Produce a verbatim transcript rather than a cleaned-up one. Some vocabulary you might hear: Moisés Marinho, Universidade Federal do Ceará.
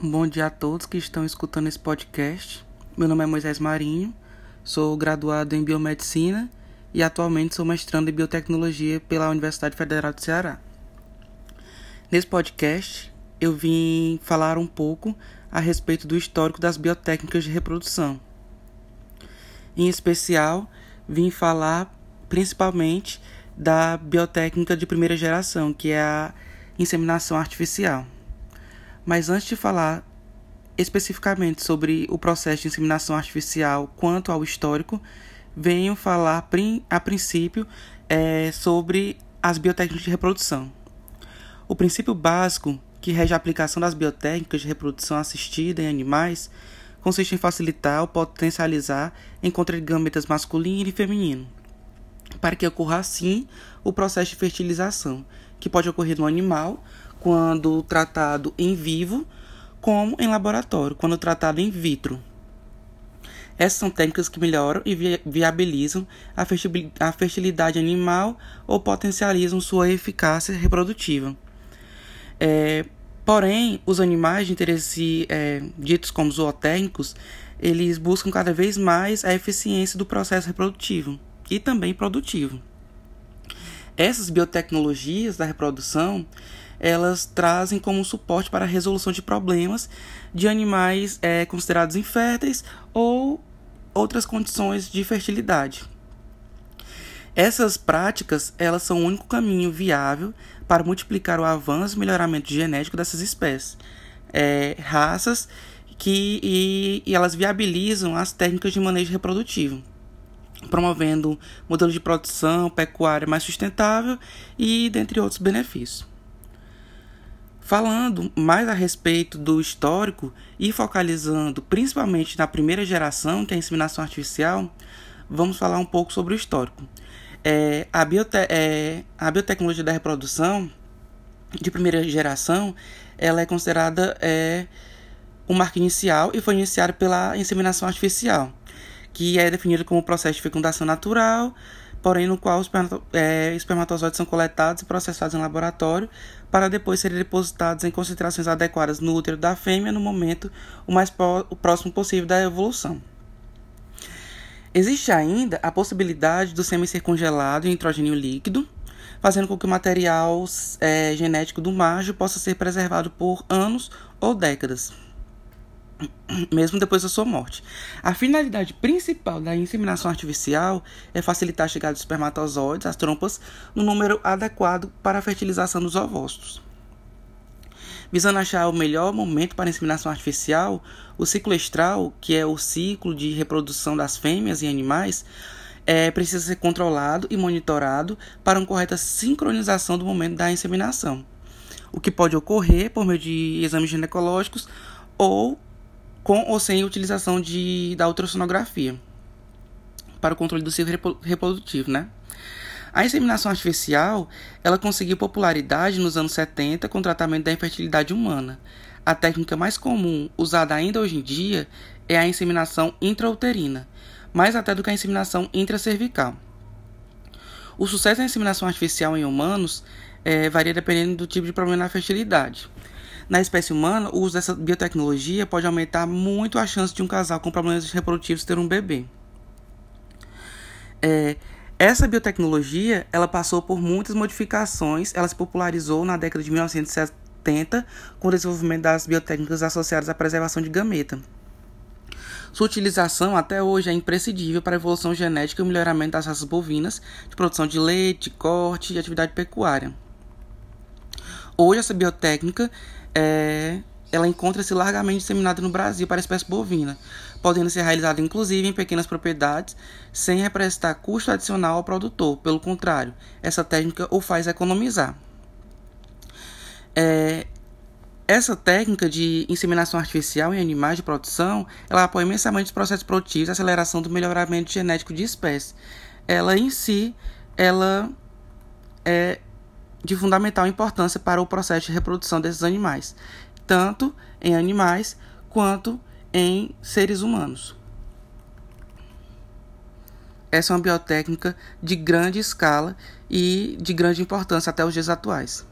Bom dia a todos que estão escutando esse podcast. Meu nome é Moisés Marinho, sou graduado em Biomedicina e atualmente sou mestrando em Biotecnologia pela Universidade Federal do Ceará. Nesse podcast, eu vim falar um pouco a respeito do histórico das biotécnicas de reprodução. Em especial, vim falar principalmente da biotécnica de primeira geração, que é a inseminação artificial. Mas antes de falar especificamente sobre o processo de inseminação artificial quanto ao histórico, venho falar a princípio é, sobre as biotécnicas de reprodução. O princípio básico que rege a aplicação das biotécnicas de reprodução assistida em animais consiste em facilitar ou potencializar o encontro de gametas masculino e feminino, para que ocorra assim o processo de fertilização, que pode ocorrer no animal quando tratado em vivo, como em laboratório, quando tratado in vitro. Essas são técnicas que melhoram e vi- viabilizam a, fertil- a fertilidade animal ou potencializam sua eficácia reprodutiva. É, porém, os animais de interesse é, ditos como zootécnicos, eles buscam cada vez mais a eficiência do processo reprodutivo e também produtivo. Essas biotecnologias da reprodução, elas trazem como suporte para a resolução de problemas de animais é, considerados inférteis ou outras condições de fertilidade. Essas práticas, elas são o único caminho viável para multiplicar o avanço e melhoramento genético dessas espécies, é, raças, que, e, e elas viabilizam as técnicas de manejo reprodutivo, promovendo modelos de produção pecuária mais sustentável e dentre outros benefícios. Falando mais a respeito do histórico e focalizando principalmente na primeira geração, que é a inseminação artificial, vamos falar um pouco sobre o histórico. É, a, biote- é, a biotecnologia da reprodução de primeira geração, ela é considerada é, um marco inicial e foi iniciada pela inseminação artificial, que é definida como processo de fecundação natural, porém no qual os espermatozoides são coletados e processados em laboratório para depois serem depositados em concentrações adequadas no útero da fêmea no momento o mais próximo possível da evolução. Existe ainda a possibilidade do sêmen ser congelado em nitrogênio líquido, fazendo com que o material é, genético do macho possa ser preservado por anos ou décadas, mesmo depois da sua morte. A finalidade principal da inseminação artificial é facilitar a chegada dos espermatozoides, as trompas, no número adequado para a fertilização dos ovócitos. Visando achar o melhor momento para a inseminação artificial, o ciclo estral, que é o ciclo de reprodução das fêmeas em animais, é, precisa ser controlado e monitorado para uma correta sincronização do momento da inseminação, o que pode ocorrer por meio de exames ginecológicos ou com ou sem utilização de, da ultrassonografia para o controle do ciclo reprodutivo, né? A inseminação artificial, ela conseguiu popularidade nos anos setenta com o tratamento da infertilidade humana. A técnica mais comum usada ainda hoje em dia é a inseminação intrauterina, mais até do que a inseminação intracervical. O sucesso da inseminação artificial em humanos é, varia dependendo do tipo de problema na fertilidade. Na espécie humana, o uso dessa biotecnologia pode aumentar muito a chance de um casal com problemas reprodutivos ter um bebê. É, essa biotecnologia, ela passou por muitas modificações, ela se popularizou na década de mil novecentos e setenta com o desenvolvimento das biotécnicas associadas à preservação de gameta. Sua utilização até hoje é imprescindível para a evolução genética e o melhoramento das raças bovinas, de produção de leite, de corte e atividade pecuária. Hoje, essa biotécnica É, ela encontra-se largamente disseminada no Brasil para a espécie bovina, podendo ser realizada inclusive em pequenas propriedades, sem representar custo adicional ao produtor. Pelo contrário, essa técnica o faz economizar. É, essa técnica de inseminação artificial em animais de produção, ela apoia imensamente os processos produtivos e a aceleração do melhoramento genético de espécies. Ela em si, ela é... de fundamental importância para o processo de reprodução desses animais, tanto em animais quanto em seres humanos. Essa é uma biotécnica de grande escala e de grande importância até os dias atuais.